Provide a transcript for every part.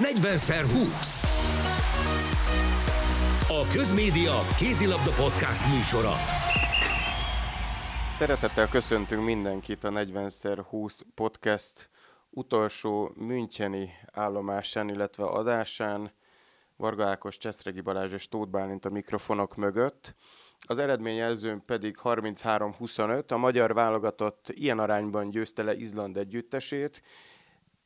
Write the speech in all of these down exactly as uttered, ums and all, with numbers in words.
negyven szer húsz. A Közmédia kézilabda podcast műsora. Szeretettel köszöntünk mindenkit a negyven szer húsz podcast utolsó müncheni állomásán, illetve adásán. Varga Ákos, Cseszregi Balázs és Tóth Bálint a mikrofonok mögött. Az eredményjelzőn pedig harminchárom huszonöt, a magyar válogatott ilyen arányban győzte le Izland együttesét,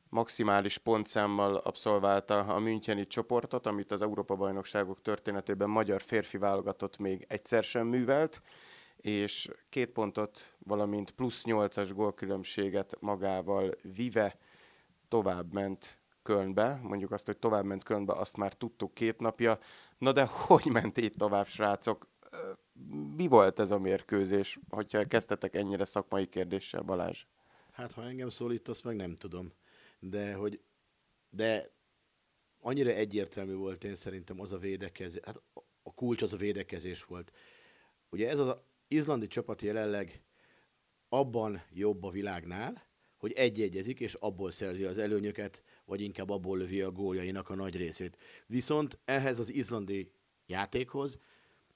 maximális pontszámmal abszolválta a müncheni csoportot, amit az Európa-bajnokságok történetében magyar férfi válogatott még egyszer sem művelt, és két pontot, valamint plusz nyolcas gólkülönbséget magával vive továbbment Kölnbe. Mondjuk azt, hogy továbbment Kölnbe, azt már tudtuk két napja. Na de hogy ment itt tovább, srácok? Mi volt ez a mérkőzés, hogyha kezdtetek ennyire szakmai kérdéssel, Balázs? Hát, ha engem szólítasz, meg nem tudom. De hogy de annyira egyértelmű volt én szerintem az a védekezés, hát a kulcs az a védekezés volt. Ugye ez az izlandi csapat jelenleg abban jobb a világnál, hogy egy-egyezik, és abból szerzi az előnyöket, vagy inkább abból lövi a góljainak a nagy részét. Viszont ehhez az izlandi játékhoz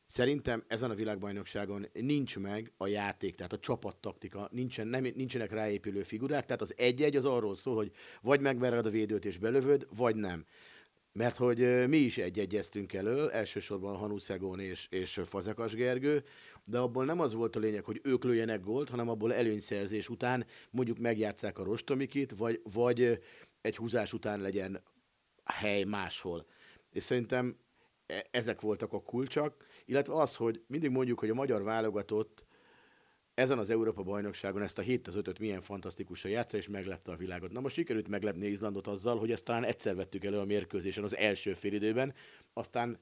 szerintem ezen a világbajnokságon nincs meg a játék, tehát a csapattaktika, nincsen, nem, nincsenek ráépülő figurák, tehát az egy-egy az arról szól, hogy vagy megvered a védőt és belövöd, vagy nem. Mert hogy mi is egy-egyeztünk elől, elsősorban Hanus Egon és, és Fazekas Gergő, de abból nem az volt a lényeg, hogy ők lőjenek gólt, hanem abból előnyszerzés után mondjuk megjátsszák a Rostomikit, vagy, vagy egy húzás után legyen hely máshol. És szerintem ezek voltak a kulcsak, illetve az, hogy mindig mondjuk, hogy a magyar válogatott ezen az Európa-bajnokságon ezt a hét az ötöt milyen fantasztikusan játsza, és meglepte a világot. Na most sikerült meglepni Izlandot azzal, hogy ezt talán egyszer vettük elő a mérkőzésen az első félidőben, aztán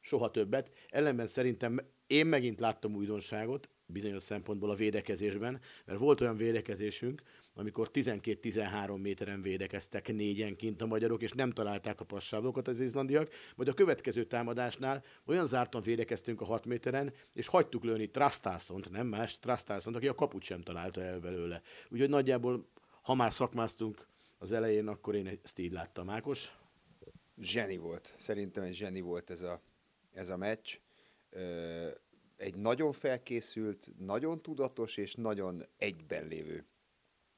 soha többet. Ellenben szerintem én megint láttam újdonságot, bizonyos szempontból a védekezésben, mert volt olyan védekezésünk, amikor tizenkét-tizenhárom méteren védekeztek négyen kint a magyarok, és nem találták a passávokat az izlandiak, majd a következő támadásnál olyan zártan védekeztünk a hat méteren, és hagytuk lőni Þrastarsont, nem más, Þrastarsont, aki a kaput sem találta el belőle. Úgyhogy nagyjából, ha már szakmáztunk az elején, akkor én ezt így láttam, Ákos. Zseni volt. Szerintem egy zseni volt ez a, ez a meccs. Ö- Egy nagyon felkészült, nagyon tudatos és nagyon egyben lévő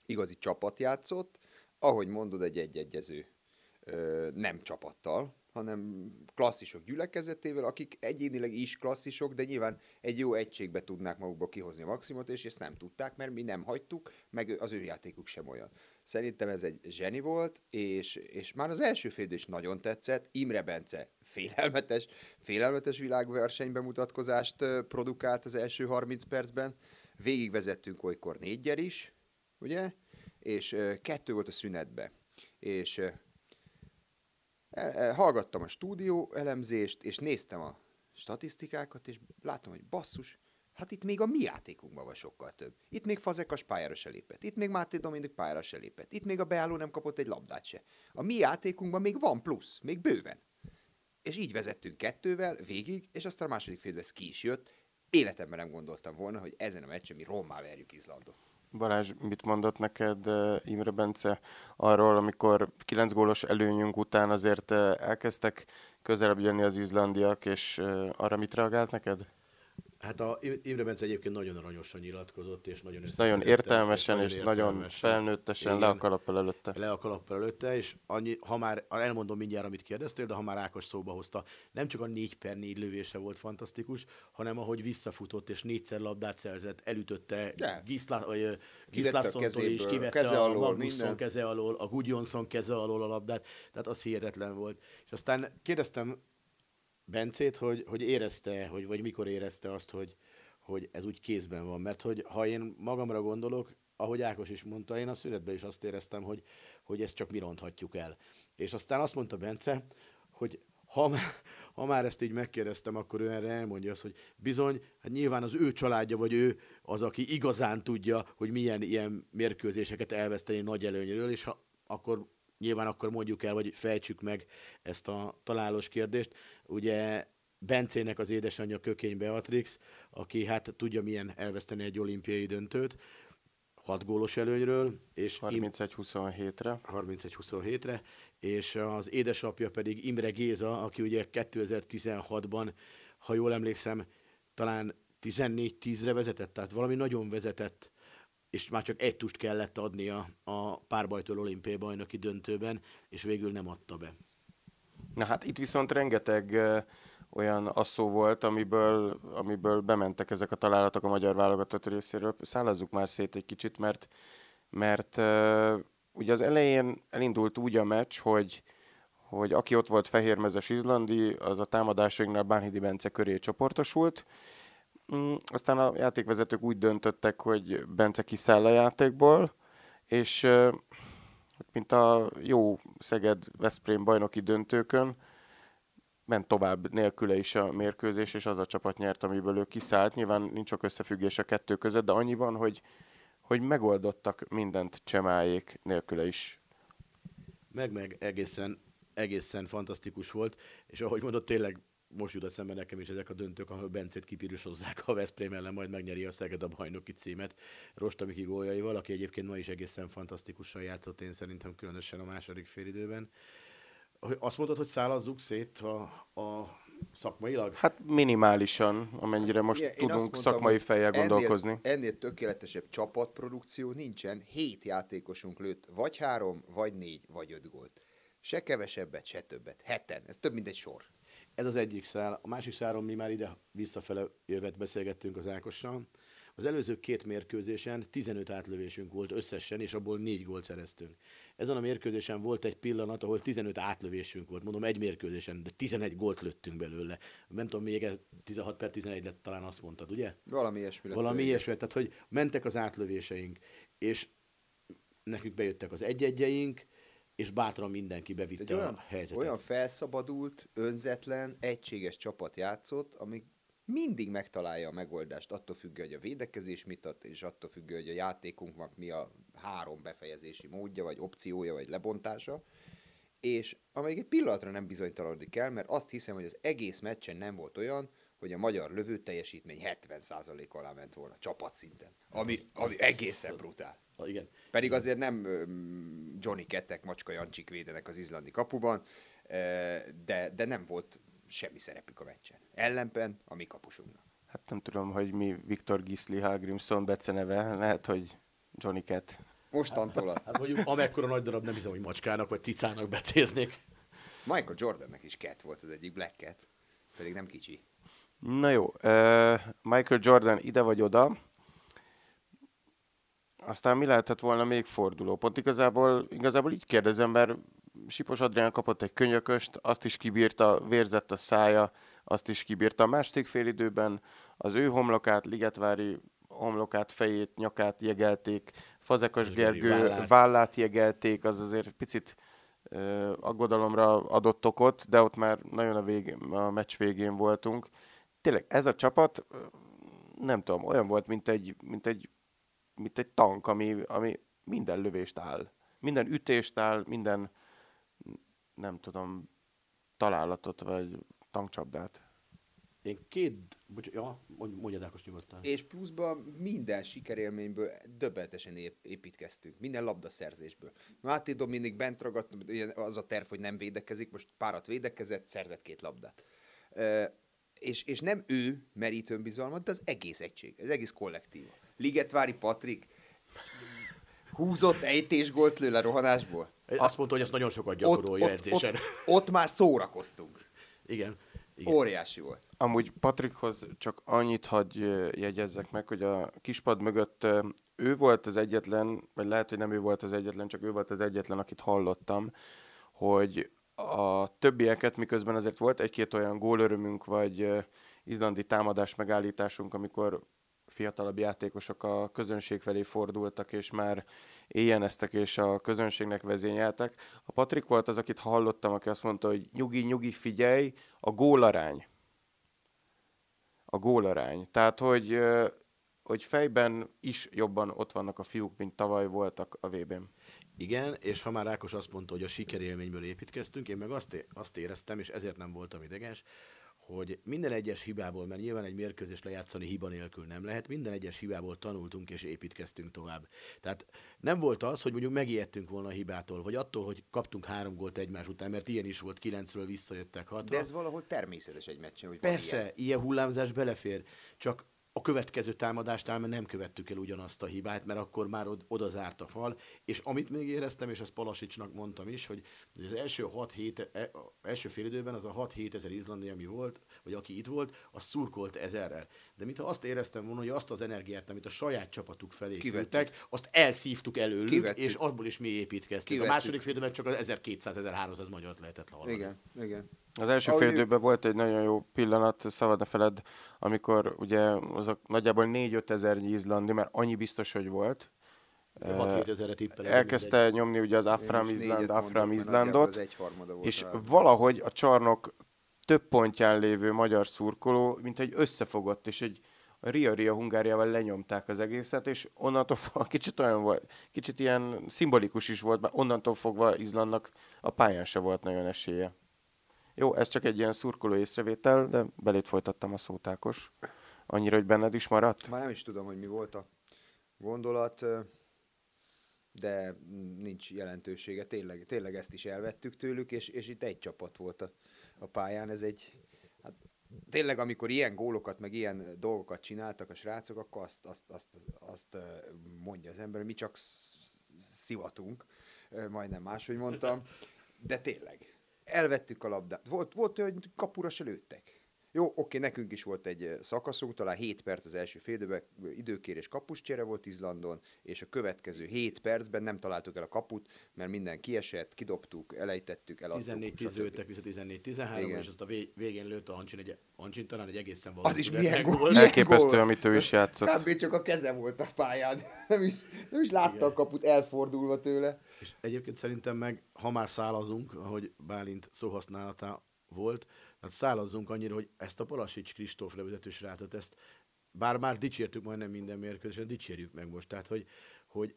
igazi csapat játszott, ahogy mondod, egy egyegyező nem csapattal, hanem klasszisok gyülekezetével, akik egyénileg is klasszisok, de nyilván egy jó egységbe tudnák magukba kihozni a maximumot, és ezt nem tudták, mert mi nem hagytuk, meg az ő játékuk sem olyan. Szerintem ez egy zseni volt, és, és már az első fél is nagyon tetszett. Imre Bence félelmetes, félelmetes világversenyben mutatkozást produkált az első harminc percben. Végigvezettünk olykor négygel is, ugye? És kettő volt a szünetbe. És hallgattam a stúdió elemzést, és néztem a statisztikákat, és látom, hogy basszus, hát itt még a mi játékunkban van sokkal több. Itt még Fazekas pályára se lépett, itt még Máté Dominik pályára se lépett, itt még a beálló nem kapott egy labdát se. A mi játékunkban még van plusz, még bőven. És így vezettünk kettővel végig, és aztán a második félben ez ki is jött. Életemben nem gondoltam volna, hogy ezen a meccsen mi rommá verjük Izlandot. Balázs, mit mondott neked Imre Bence arról, amikor kilenc gólos előnyünk után azért elkezdtek közelebb jönni az izlandiak, és arra mit reagált neked? Hát a Imre Bence egyébként nagyon aranyosan nyilatkozott, és nagyon... És nagyon értelmesen, és nagyon, értelmesen. nagyon felnőttesen, igen, le a kalappal előtte. Le a kalappal előtte, és annyi, ha már, elmondom mindjárt, amit kérdeztél, de ha már Ákos szóba hozta, nem csak a négy per négy lövése volt fantasztikus, hanem ahogy visszafutott, és négyszer labdát szerzett, elütötte Gíslasontól is, kivette a Magnuszon keze alól, a Gudjónsson keze alól a labdát, tehát az hihetetlen volt. És aztán kérdeztem Bencét, hogy, hogy érezte, hogy, vagy mikor érezte azt, hogy, hogy ez úgy kézben van. Mert hogy ha én magamra gondolok, ahogy Ákos is mondta, én a szünetben is azt éreztem, hogy, hogy ezt csak mi ronthatjuk el. És aztán azt mondta Bence, hogy ha, ha már ezt így megkérdeztem, akkor ő erre elmondja azt, hogy bizony, hát nyilván az ő családja, vagy ő az, aki igazán tudja, hogy milyen ilyen mérkőzéseket elveszteni nagy előnyről, és ha, akkor... Nyilván akkor mondjuk el, vagy fejtsük meg ezt a találós kérdést. Ugye Bencének az édesanyja Kökény Beatrix, aki hát tudja milyen elveszteni egy olimpiai döntőt, hat gólos előnyről. És harmincegy huszonhétre. harmincegy huszonhétre, és az édesapja pedig Imre Géza, aki ugye kétezer-tizenhatban, ha jól emlékszem, talán tizennégy tízre vezetett, tehát valami nagyon vezetett, és már csak egy tust kellett adnia a párbajtól olimpiai bajnoki döntőben, és végül nem adta be. Na hát itt viszont rengeteg ö, olyan asszó volt, amiből, amiből bementek ezek a találatok a magyar válogatott részéről. Szállazzuk már szét egy kicsit, mert, mert ö, ugye az elején elindult úgy a meccs, hogy, hogy aki ott volt fehérmezes izlandi, az a támadásainknál Bánhidi Bence köré csoportosult. Aztán a játékvezetők úgy döntöttek, hogy Bence kiszáll a játékból, és mint a jó Szeged-Veszprém bajnoki döntőkön ment tovább nélküle is a mérkőzés, és az a csapat nyert, amiből ő kiszállt. Nyilván nincs sok összefüggés a kettő között, de annyi van, hogy, hogy megoldottak mindent Csemáék nélküle is. Meg-meg egészen, egészen fantasztikus volt, és ahogy mondott, tényleg most jut eszembe nekem is ezek a döntők, ahol Bencét kipirusozzák a Veszprém ellen, majd megnyeri a Szeged a bajnoki címet Rostomiki góljaival, aki egyébként ma is egészen fantasztikusan játszott, én szerintem különösen a második félidőben. Azt mondtad, hogy szállazzuk szét a, a szakmailag? Hát minimálisan, amennyire most én tudunk mondtam, szakmai fejjel gondolkozni. Ennél, ennél tökéletesebb csapatprodukció nincsen, hét játékosunk lőtt, vagy három, vagy négy, vagy öt gólt. Se kevesebbet, se többet. Heten. Ez több mint egy sor. Ez az egyik szál. A másik szálon mi már ide visszafele jövet beszélgettünk az Ákossal. Az előző két mérkőzésen tizenöt átlövésünk volt összesen, és abból négy gólt szereztünk. Ezen a mérkőzésen volt egy pillanat, ahol tizenöt átlövésünk volt. Mondom, egy mérkőzésen, de tizenegy gólt lőttünk belőle. Nem tudom, még tizenhat per tizenegy lett, talán azt mondtad, ugye? Valami ilyesmi. Valami ilyesmi. Tehát, hogy mentek az átlövéseink, és nekünk bejöttek az egy-egyeink, és bátran mindenki bevitte olyan, a helyzetet. Olyan felszabadult, önzetlen, egységes csapat játszott, ami mindig megtalálja a megoldást, attól függő, hogy a védekezés mit ad, és attól függő, hogy a játékunknak mi a három befejezési módja, vagy opciója, vagy lebontása, és amelyik egy pillanatra nem bizonytalanodik el, mert azt hiszem, hogy az egész meccsen nem volt olyan, hogy a magyar lövő teljesítmény hetven százalék alá ment volna csapatszinten, ami, ami egészen brutál. Igen. Pedig azért nem Johnny Kettek, Macska Jancsik védenek az izlandi kapuban, de, de nem volt semmi szerepük a meccsen. Ellenben a mi kapusunknak. Hát nem tudom, hogy mi Viktor Gisli Halgrimson beceneve, lehet, hogy Johnny Kett. Mostantól. Hát, hát mondjuk amekkora nagy darab, nem hiszem, hogy Macskának vagy Cicának becéznék. Michael Jordannek is Kett volt az egyik, Black Kett, pedig nem kicsi. Na jó, uh, Michael Jordan ide vagy oda. Aztán mi lehetett volna még fordulópont? Igazából, igazából így kérdezem, mert Sipos Adrián kapott egy könyököst, azt is kibírta, vérzett a szája, azt is kibírta. A második fél időben az ő homlokát, Ligetvári homlokát, fejét, nyakát jegelték, Fazekas Gergő vállát jegelték, az azért picit ö, aggodalomra adott okot, de ott már nagyon a, vég, a meccs végén voltunk. Tényleg ez a csapat, nem tudom, olyan volt, mint egy... Mint egy mint egy tank, ami, ami minden lövést áll. Minden ütést áll, minden, nem tudom, találatot, vagy tankcsapdát. Én két, bocs, ja, mondjad Ákos nyugodtan. És pluszban minden sikerélményből döbbenetesen építkeztünk, minden labdaszerzésből. Máté Dominik bent ragadt, az a terv, hogy nem védekezik, most párat védekezett, szerzett két labdát. És, és nem ő merít önbizalmat, de az egész egység, az egész kollektív. Ligetvári Patrik húzott ejtésgólt lő le rohanásból. Azt mondta, hogy ezt nagyon sokat gyakorolja ott, edzésen. Ott, ott, ott már szórakoztunk. Igen, igen. Óriási volt. Amúgy Patrikhoz csak annyit hagy jegyezzek meg, hogy a kispad mögött ő volt az egyetlen, vagy lehet, hogy nem ő volt az egyetlen, csak ő volt az egyetlen, akit hallottam, hogy a többieket, miközben azért volt egy-két olyan gólörömünk, vagy izlandi támadás megállításunk, amikor fiatalabb játékosok a közönség felé fordultak, és már éjjeneztek, és a közönségnek vezényeltek. A Patrik volt az, akit hallottam, aki azt mondta, hogy nyugi, nyugi, figyelj, a gólarány. A gólarány. Tehát, hogy, hogy fejben is jobban ott vannak a fiúk, mint tavaly voltak a vébén. Igen, és ha már Ákos azt mondta, hogy a sikerélményből építkeztünk, én meg azt, é- azt éreztem, és ezért nem voltam ideges, hogy minden egyes hibából, mert nyilván egy mérkőzést lejátszani hiba nélkül nem lehet, minden egyes hibából tanultunk és építkeztünk tovább. Tehát nem volt az, hogy mondjuk megijedtünk volna a hibától, vagy attól, hogy kaptunk három gólt egymás után, mert ilyen is volt, kilencről visszajöttek hatra. De ez valahol természetes egy meccsen, hogy persze, van ilyen. ilyen hullámzás belefér, csak a következő támadásnál nem követtük el ugyanazt a hibát, mert akkor már oda zárt a fal, és amit még éreztem, és ezt Palasicsnak mondtam is, hogy az első, első fél időben az a hat-hét ezer izlandi, ami volt, vagy aki itt volt, az szurkolt ezerrel. De mintha azt éreztem volna, hogy azt az energiát, amit a saját csapatuk felé küldtek, azt elszívtuk előlük, kivettük, és abból is mi építkeztünk. Kivettük. A második fél időben csak az ezerkétszáz-ezerháromszáz magyart lehetett hallani. Igen, igen. Az első fél időben volt egy nagyon jó pillanat, szabad ne feled, amikor ugye azok nagyjából négy-öt ezernyi izlandi, mert annyi biztos, hogy volt. Elkezdte nyomni ugye az Afram Izland, Afram Izlandot, és valahogy a csarnok több pontján lévő magyar szurkoló, mint egy összefogott, és egy Ria-Ria Hungáriával lenyomták az egészet, és onnantól fogva kicsit olyan volt, kicsit ilyen szimbolikus is volt, mert onnantól fogva Izlandnak a pályán se volt nagyon esélye. Jó, ez csak egy ilyen szurkoló észrevétel, de beléd folytattam a szót, Ákos. Annyira, hogy benned is maradt? Már nem is tudom, hogy mi volt a gondolat, de nincs jelentősége. Tényleg, tényleg ezt is elvettük tőlük, és, és itt egy csapat volt a, a pályán. Ez egy, hát, tényleg, amikor ilyen gólokat, meg ilyen dolgokat csináltak a srácok, akkor azt, azt, azt, azt mondja az ember, hogy mi csak szivatunk, majdnem máshogy mondtam, de tényleg. Elvettük a labdát. Volt, volt olyan, hogy kapura se lőttek. Jó, oké, nekünk is volt egy szakaszunk, talán hét perc az első fél időben, időkérés kapuscsere volt Izlandon, és a következő hét percben nem találtuk el a kaput, mert minden kiesett, kidobtuk, elejtettük, eladtuk. tizennégy tíz lőttek vissza tizennégy tizenhárom, és azt a végén lőtt a Ancsin, egy, Ancsin talán egy egészen valós. Az is milyen gól. Elképesztő, amit ő is játszott. Kb. Csak a keze volt a pályán. Nem is, nem is látta igen. A kaput elfordulva tőle. És egyébként szerintem meg, ha már szálazunk, ahogy Bálint szóhasználata volt, hát szállazzunk annyira, hogy ezt a Palasics Kristóf levezető srácot, ezt bár már dicsértük majdnem minden mérkőzésen, dicsérjük meg most. Tehát, hogy, hogy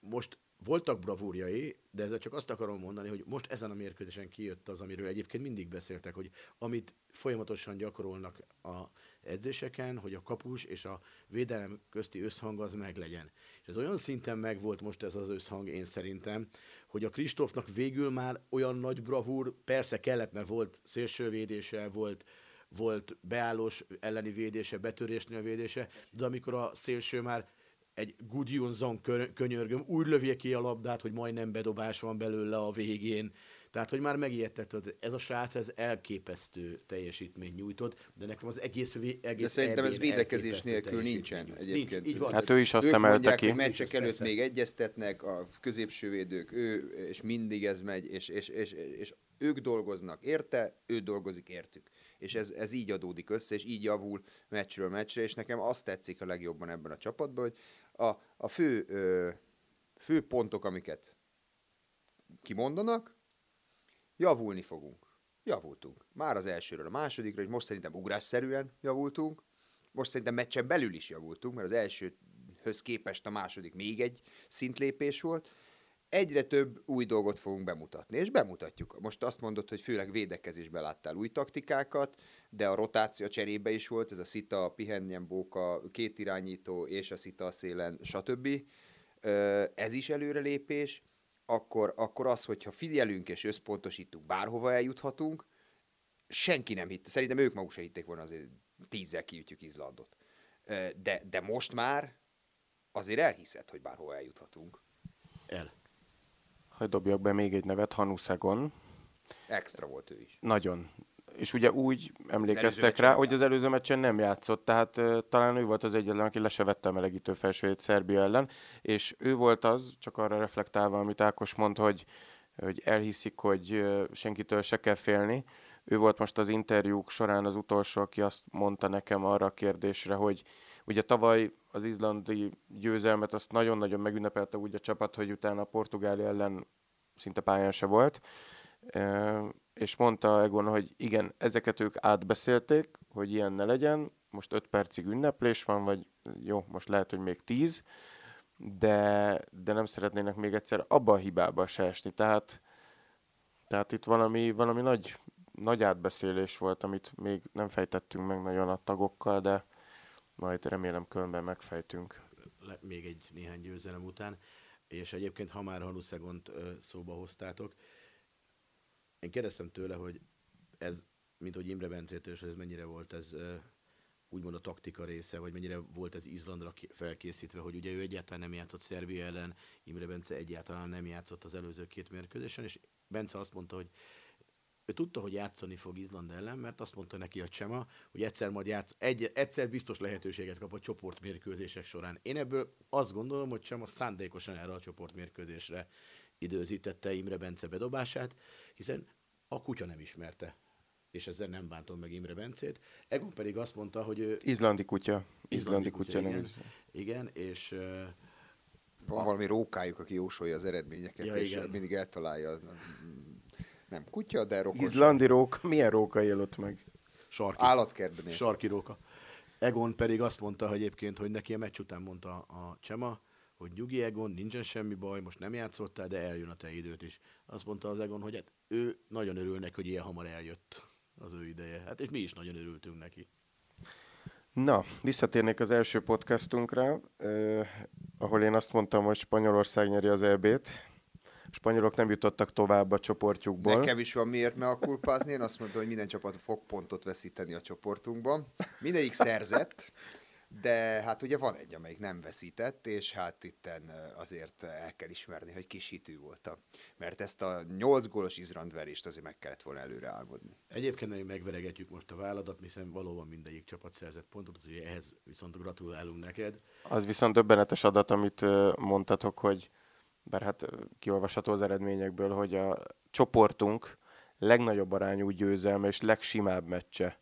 most voltak bravúrjai, de ezzel csak azt akarom mondani, hogy most ezen a mérkőzésen kijött az, amiről egyébként mindig beszéltek, hogy amit folyamatosan gyakorolnak a edzéseken, hogy a kapus és a védelem közti összhang az meglegyen. És ez olyan szinten megvolt most ez az összhang, én szerintem, hogy a Kristófnak végül már olyan nagy bravúr, persze kellett, mert volt szélsővédése, volt, volt beállós elleni védése, betörésnél védése, de amikor a szélső már egy Gudjónsson könyörgöm, úgy lövje ki a labdát, hogy majdnem bedobás van belőle a végén. Tehát, hogy már megijedtett, hogy ez a srác, ez elképesztő teljesítmény nyújtott, de nekem az egész vé, egész de szerintem ez védekezés nélkül nincsen egyébként. Nincs, van, hát ő is azt emelte ki. Ők mondják, hogy meccsek előtt még egyeztetnek, a középsővédők, ő, és mindig ez megy, és, és, és, és ők dolgoznak érte, ő dolgozik értük. És ez, ez így adódik össze, és így javul meccsről meccsre, és nekem azt tetszik a legjobban ebben a csapatban, hogy a, a fő, ö, fő pontok, amiket kimondanak, javulni fogunk. Javultunk. Már az elsőről a másodikra, és most szerintem ugrásszerűen javultunk. Most szerintem meccsen belül is javultunk, mert az elsőhöz képest a második még egy szintlépés volt. Egyre több új dolgot fogunk bemutatni, és bemutatjuk. Most azt mondod, hogy főleg védekezésben láttál új taktikákat, de a rotáció cserébe is volt, ez a szita, a pihenjen bóka, két irányító és a szita a szélen, stb. Ez is előrelépés. Akkor, akkor az, hogyha figyelünk és összpontosítunk, bárhova eljuthatunk, senki nem hitt. Szerintem ők maguk se hitték volna, azért tízzel kiütjük Izlandot. De, de most már azért elhiszed, hogy bárhova eljuthatunk. El. Hogy dobjak be még egy nevet, Hanus Egon. Extra volt ő is. Nagyon. És ugye úgy emlékeztek rá, hogy az előző meccsen nem játszott, tehát uh, talán ő volt az egyetlen, aki le se vette a melegítő felsőjét Szerbia ellen, és ő volt az, csak arra reflektálva, amit Ákos mond, hogy, hogy elhiszik, hogy uh, senkitől se kell félni. Ő volt most az interjúk során az utolsó, aki azt mondta nekem arra a kérdésre, hogy ugye tavaly az izlandi győzelmet azt nagyon-nagyon megünnepelte úgy a csapat, hogy utána a Portugália ellen szinte pályán se volt, uh, és mondta Egon, hogy igen, ezeket ők átbeszélték, hogy ilyen ne legyen, most öt percig ünneplés van, vagy jó, most lehet, hogy még tíz, de, de nem szeretnének még egyszer abba a hibába se esni. Tehát, tehát itt valami, valami nagy nagy átbeszélés volt, amit még nem fejtettünk meg nagyon a tagokkal, de majd remélem Kölnben megfejtünk. Le, még egy néhány győzelem után. És egyébként, ha már Hanus Egont szóba hoztátok, én kérdeztem tőle, hogy ez, mint hogy Imre Bencétől, és ez mennyire volt ez úgymond a taktika része, vagy mennyire volt ez Izlandra felkészítve, hogy ugye ő egyáltalán nem játszott Szerbia ellen, Imre Bence egyáltalán nem játszott az előző két mérkőzésen, és Bence azt mondta, hogy ő tudta, hogy játszani fog Izland ellen, mert azt mondta neki a Csema, hogy egyszer majd játsz, egy, egyszer biztos lehetőséget kap a csoportmérkőzések során. Én ebből azt gondolom, hogy Csema szándékosan erre a csoportmérkőzésre időzítette Imre Bence bedobását, hiszen a kutya nem ismerte, és ezzel nem bántom meg Imre Bencét. Egon pedig azt mondta, hogy ő... Izlandi kutya. Izlandi kutya, kutya igen. igen, és... Van a... valami rókájuk, aki jósolja az eredményeket, ja, és igen. mindig eltalálja. Nem kutya, de róka. Izlandi róka. Milyen róka él ott meg? Sarki. Állatkertben él. Sarki róka. Egon pedig azt mondta egyébként, hogy neki a meccs után mondta a Csema, hogy nyugi Egon, nincsen semmi baj, most nem játszottál, de eljön a te időt is. Azt mondta az Egon, hogy hát ő nagyon örülnek, hogy ilyen hamar eljött az ő ideje. Hát és mi is nagyon örültünk neki. Na, visszatérnék az első podcastunkra, eh, ahol én azt mondtam, hogy Spanyolország nyeri az é bé-t. A spanyolok nem jutottak tovább a csoportjukból. Nekem is van miért me akulpázni. Én azt mondtam, hogy minden csapat fog pontot veszíteni a csoportunkban. Mindegyik szerzett, de hát ugye van egy, amelyik nem veszített, és hát itten azért el kell ismerni, hogy kis hitű volt a, mert ezt a nyolc gólos izlandverést azért meg kellett volna előre álmodni. Egyébként nagyon megveregetjük most a válladat, hiszen valóban mindegyik csapat szerzett pontot, úgyhogy ehhez viszont gratulálunk neked. Az viszont döbbenetes adat, amit mondtatok, hogy bár hát kiolvasható az eredményekből, hogy a csoportunk legnagyobb arányú győzelme és legsimább meccse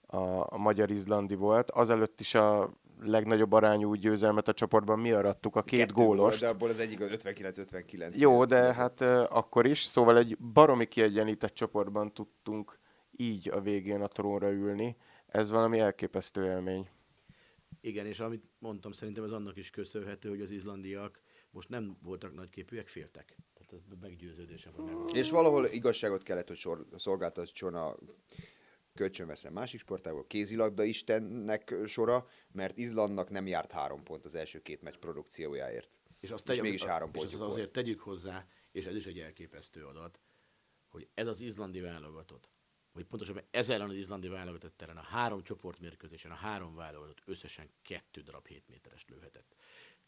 a, a magyar-izlandi volt. Azelőtt is a legnagyobb arányú győzelmet a csoportban mi arattuk, a két Kettő gólost. Kettő az egyik az ötvenkilenc ötvenkilenc. Jó, de hát euh, akkor is. Szóval egy baromi kiegyenlített csoportban tudtunk így a végén a trónra ülni. Ez valami elképesztő élmény. Igen, és amit mondtam, szerintem ez annak is köszönhető, hogy az izlandiak most nem voltak nagyképűek, féltek. Tehát ez meggyőződésem, hogy nem. És valahol igazságot kellett, hogy sor, szolgáltasson a kölcsönveszem másik sportából, kézilabda istennek sora, mert Izlandnak nem járt három pont az első két meccs produkciójáért. És, azt és tegy- mégis a, három pont. És az azért tegyük hozzá, és ez is egy elképesztő adat, hogy ez az izlandi válogatott, vagy pontosabban ez ellen az izlandi válogatott ellen a három csoportmérkőzésen, a három válogatott összesen kettő darab hétméteres lőhetett.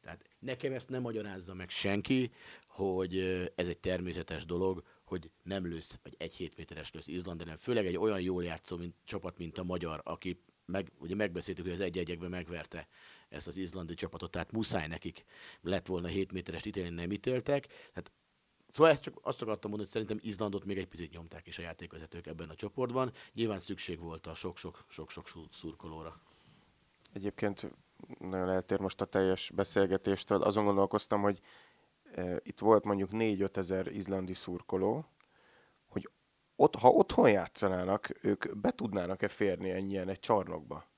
Tehát nekem ezt nem magyarázza meg senki, hogy ez egy természetes dolog, hogy nem lősz, vagy egy hétméteres lősz Izland ellen, főleg egy olyan jól játszó mint, csapat, mint a magyar, aki meg, ugye megbeszéltük, hogy az egy-egyekben megverte ezt az izlandi csapatot, tehát muszáj nekik lett volna hétméteres ítélni, nem ítéltek. Tehát, szóval ezt csak, azt akartam mondani, hogy szerintem Izlandot még egy picit nyomták is a játékvezetők ebben a csoportban. Nyilván szükség volt a sok-sok-sok-sok szurkolóra. Egyébként nagyon eltér most a teljes beszélgetéstől. Azon gondolkoztam, hogy e, itt volt mondjuk négy-öt ezer izlandi szurkoló, hogy ott, ha otthon játszanának, ők be tudnának-e férni ennyien egy csarnokba?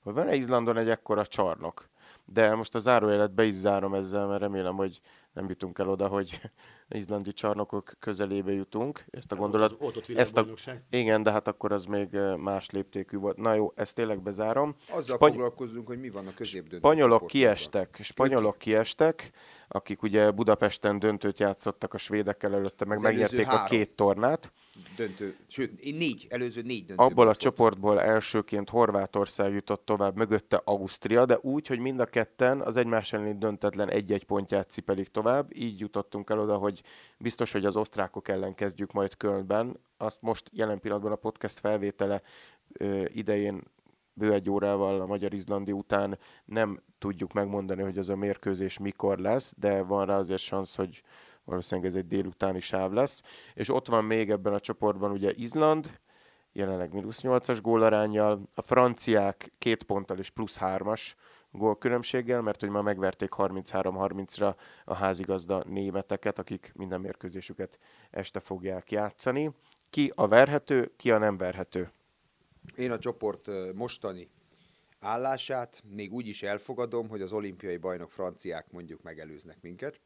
Hogy van-e Izlandon egy ekkora csarnok? De most a zárójelet be is zárom ezzel, mert remélem, hogy nem jutunk el oda, hogy izlandi csarnokok közelébe jutunk. Ezt a gondolat... Ott, ott, ott világbajnokság. Igen, de hát akkor az még más léptékű volt. Na jó, ezt tényleg bezárom. Azzal Spany- foglalkozzunk, hogy mi van a középdöntő. Spanyolok kiestek. Spanyolok kiestek, akik ugye Budapesten döntőt játszottak a svédekkel előtte, meg megnyerték a két tornát. Döntő, sőt, négy, előző négy döntő. Abból a csoportból elsőként Horvátország jutott tovább, mögötte Ausztria, de úgy, hogy mind a ketten az egymás elleni döntetlen egy-egy pontját cipelik tovább. Így jutottunk el oda, hogy biztos, hogy az osztrákok ellen kezdjük majd Kölnben. Azt most jelen pillanatban a podcast felvétele ö, idején bő egy órával a magyar-izlandi után nem tudjuk megmondani, hogy az a mérkőzés mikor lesz, de van rá azért szansz, hogy valószínűleg ez egy délutáni sáv lesz. És ott van még ebben a csoportban ugye Izland, jelenleg mínusz nyolcas gólaránnyal, a franciák két ponttal és plusz hármas gólkülönbséggel, mert hogy már megverték harminchárom harmincra a házigazda németeket, akik minden mérkőzésüket este fogják játszani. Ki a verhető, ki a nem verhető? Én a csoport mostani állását még úgy is elfogadom, hogy az olimpiai bajnok franciák mondjuk megelőznek minket,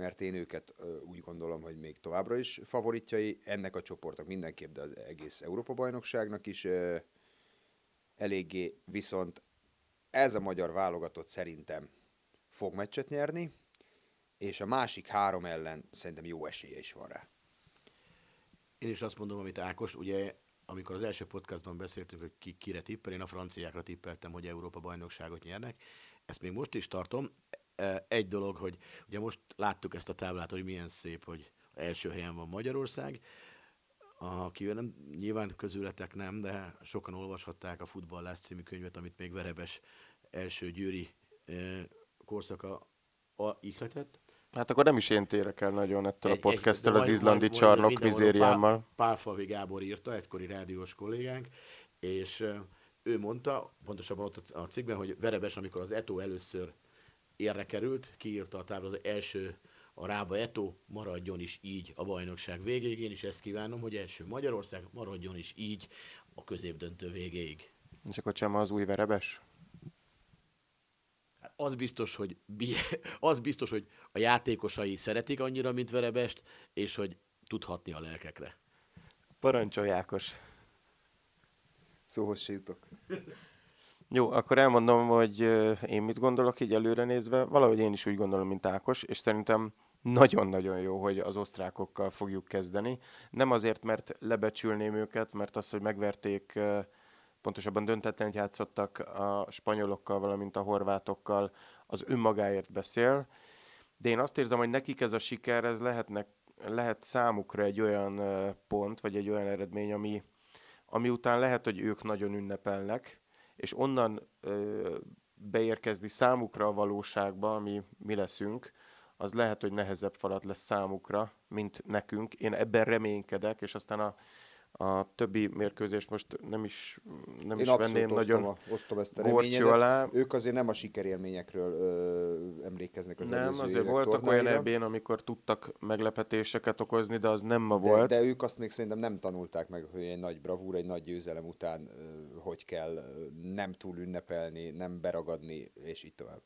mert én őket úgy gondolom, hogy még továbbra is favoritjai ennek a csoportnak mindenképp, de az egész Európa-bajnokságnak is eléggé, viszont ez a magyar válogatott szerintem fog meccset nyerni, és a másik három ellen szerintem jó esélye is van rá. Én is azt mondom, amit Ákos, ugye amikor az első podcastban beszéltünk, hogy ki, kire tippel, én a franciákra tippeltem, hogy Európa-bajnokságot nyernek, ezt még most is tartom. Egy dolog, hogy ugye most láttuk ezt a táblát, hogy milyen szép, hogy első helyen van Magyarország, akivel nem, nyilván közületek nem, de sokan olvashatták a Futballás című könyvet, amit még Verebes első győri korszaka a ihletett. Hát akkor nem is én térek el nagyon ettől egy, a podcasttől az izlandi majd, csarnok mizériámmal. Pál, Pálfalvi Gábor írta, egykori rádiós kollégánk, és ő mondta, pontosabban ott a cikkben, hogy Verebes, amikor az Eto először érre került, kiírta a táblát, az első a Rába Eto, maradjon is így a bajnokság végéig. Én is ezt kívánom, hogy első Magyarország, maradjon is így a középdöntő végéig. És akkor Csema az új Verebes? Az biztos, hogy az biztos, hogy a játékosai szeretik annyira, mint Verebest, és hogy tudhatni a lelkekre. Parancsolj, Ákos! Szóhoz se jutok. Jó, akkor elmondom, hogy én mit gondolok így előre nézve. Valahogy én is úgy gondolom, mint Ákos, és szerintem nagyon-nagyon jó, hogy az osztrákokkal fogjuk kezdeni. Nem azért, mert lebecsülném őket, mert azt, hogy megverték... Pontosabban döntetlent játszottak a spanyolokkal, valamint a horvátokkal, az önmagáért beszél. De én azt érzem, hogy nekik ez a siker, ez lehetnek, lehet számukra egy olyan pont, vagy egy olyan eredmény, ami, ami után lehet, hogy ők nagyon ünnepelnek, és onnan ö, beérkezni számukra a valóságba, ami mi leszünk, az lehet, hogy nehezebb falat lesz számukra, mint nekünk. Én ebben reménykedek, és aztán a A többi mérkőzést most nem is, nem is venném osztom nagyon a, osztom ezt a gorcső alá. Ők azért nem a sikerélményekről ö, emlékeznek az nem, előző évek tornáira. Nem, azért voltak olyan ebben, amikor tudtak meglepetéseket okozni, de az nem ma de, volt. De ők azt még szerintem nem tanulták meg, hogy egy nagy bravúr, egy nagy győzelem után ö, hogy kell nem túl ünnepelni, nem beragadni, és így tovább.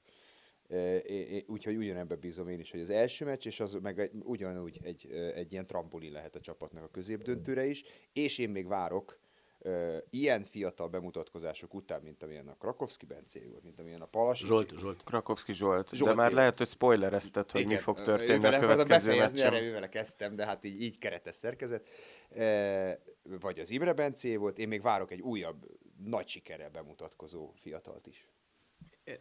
Úgyhogy ugyanebben bízom én is, hogy az első meccs, és az meg egy, ugyanúgy egy, egy ilyen trampolin lehet a csapatnak a középdöntőre is, és én még várok uh, ilyen fiatal bemutatkozások után, mint amilyen a Krakovszki Bence volt, mint amilyen a Palasics Zsolt, Zsolt. Krakovszki Zsolt. Zsolt, de már lehet, hogy spoilerezted, hogy igen, mi fog történni vele, a következő meccsen. Erre ővele kezdtem, de hát így, így keretes szerkezet. Uh, vagy az Imre Bence volt, én még várok egy újabb, nagy sikerrel bemutatkozó fiatalt is.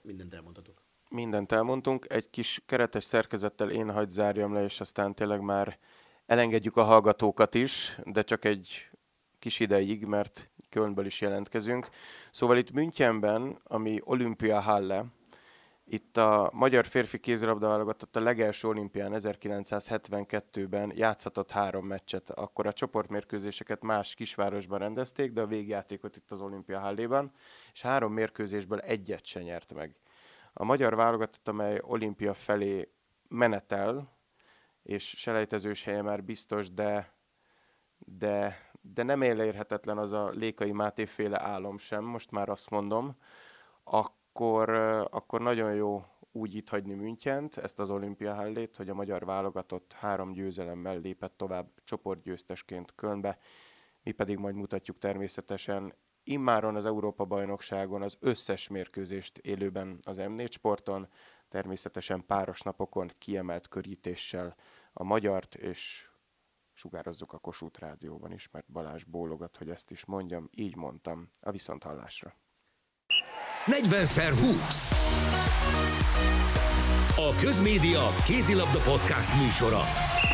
Mindent elmondhatok. Mindent elmondtunk, egy kis keretes szerkezettel én hagy zárjam le, és aztán tényleg már elengedjük a hallgatókat is, de csak egy kis ideig, mert Kölnből is jelentkezünk. Szóval itt Münchenben, ami Olympia Halle, itt a magyar férfi kézilabda válogatott a legelső olimpián ezerkilencszázhetvenkettőben játszhatott három meccset. Akkor a csoportmérkőzéseket más kisvárosban rendezték, de a végjátékot itt az Olympia Halléban, és három mérkőzésből egyet se nyert meg. A magyar válogatott, amely olimpia felé menetel, és selejtezős helye már biztos, de, de, de nem elérhetetlen az a Lékai Máté féle álom sem, most már azt mondom, akkor, akkor nagyon jó úgy itt hagyni Münchent, ezt az Olympia Hallét, hogy a magyar válogatott három győzelemmel lépett tovább csoportgyőztesként Kölnbe, mi pedig majd mutatjuk természetesen, immáron az Európa-bajnokságon az összes mérkőzést élőben az em négy Sporton, természetesen páros napokon kiemelt körítéssel a magyart, és sugározzuk a Kossuth Rádióban is, mert Balázs bólogat, hogy ezt is mondjam, így mondtam, a viszonthallásra. negyven húsz A Közmédia kézilabda podcast műsora.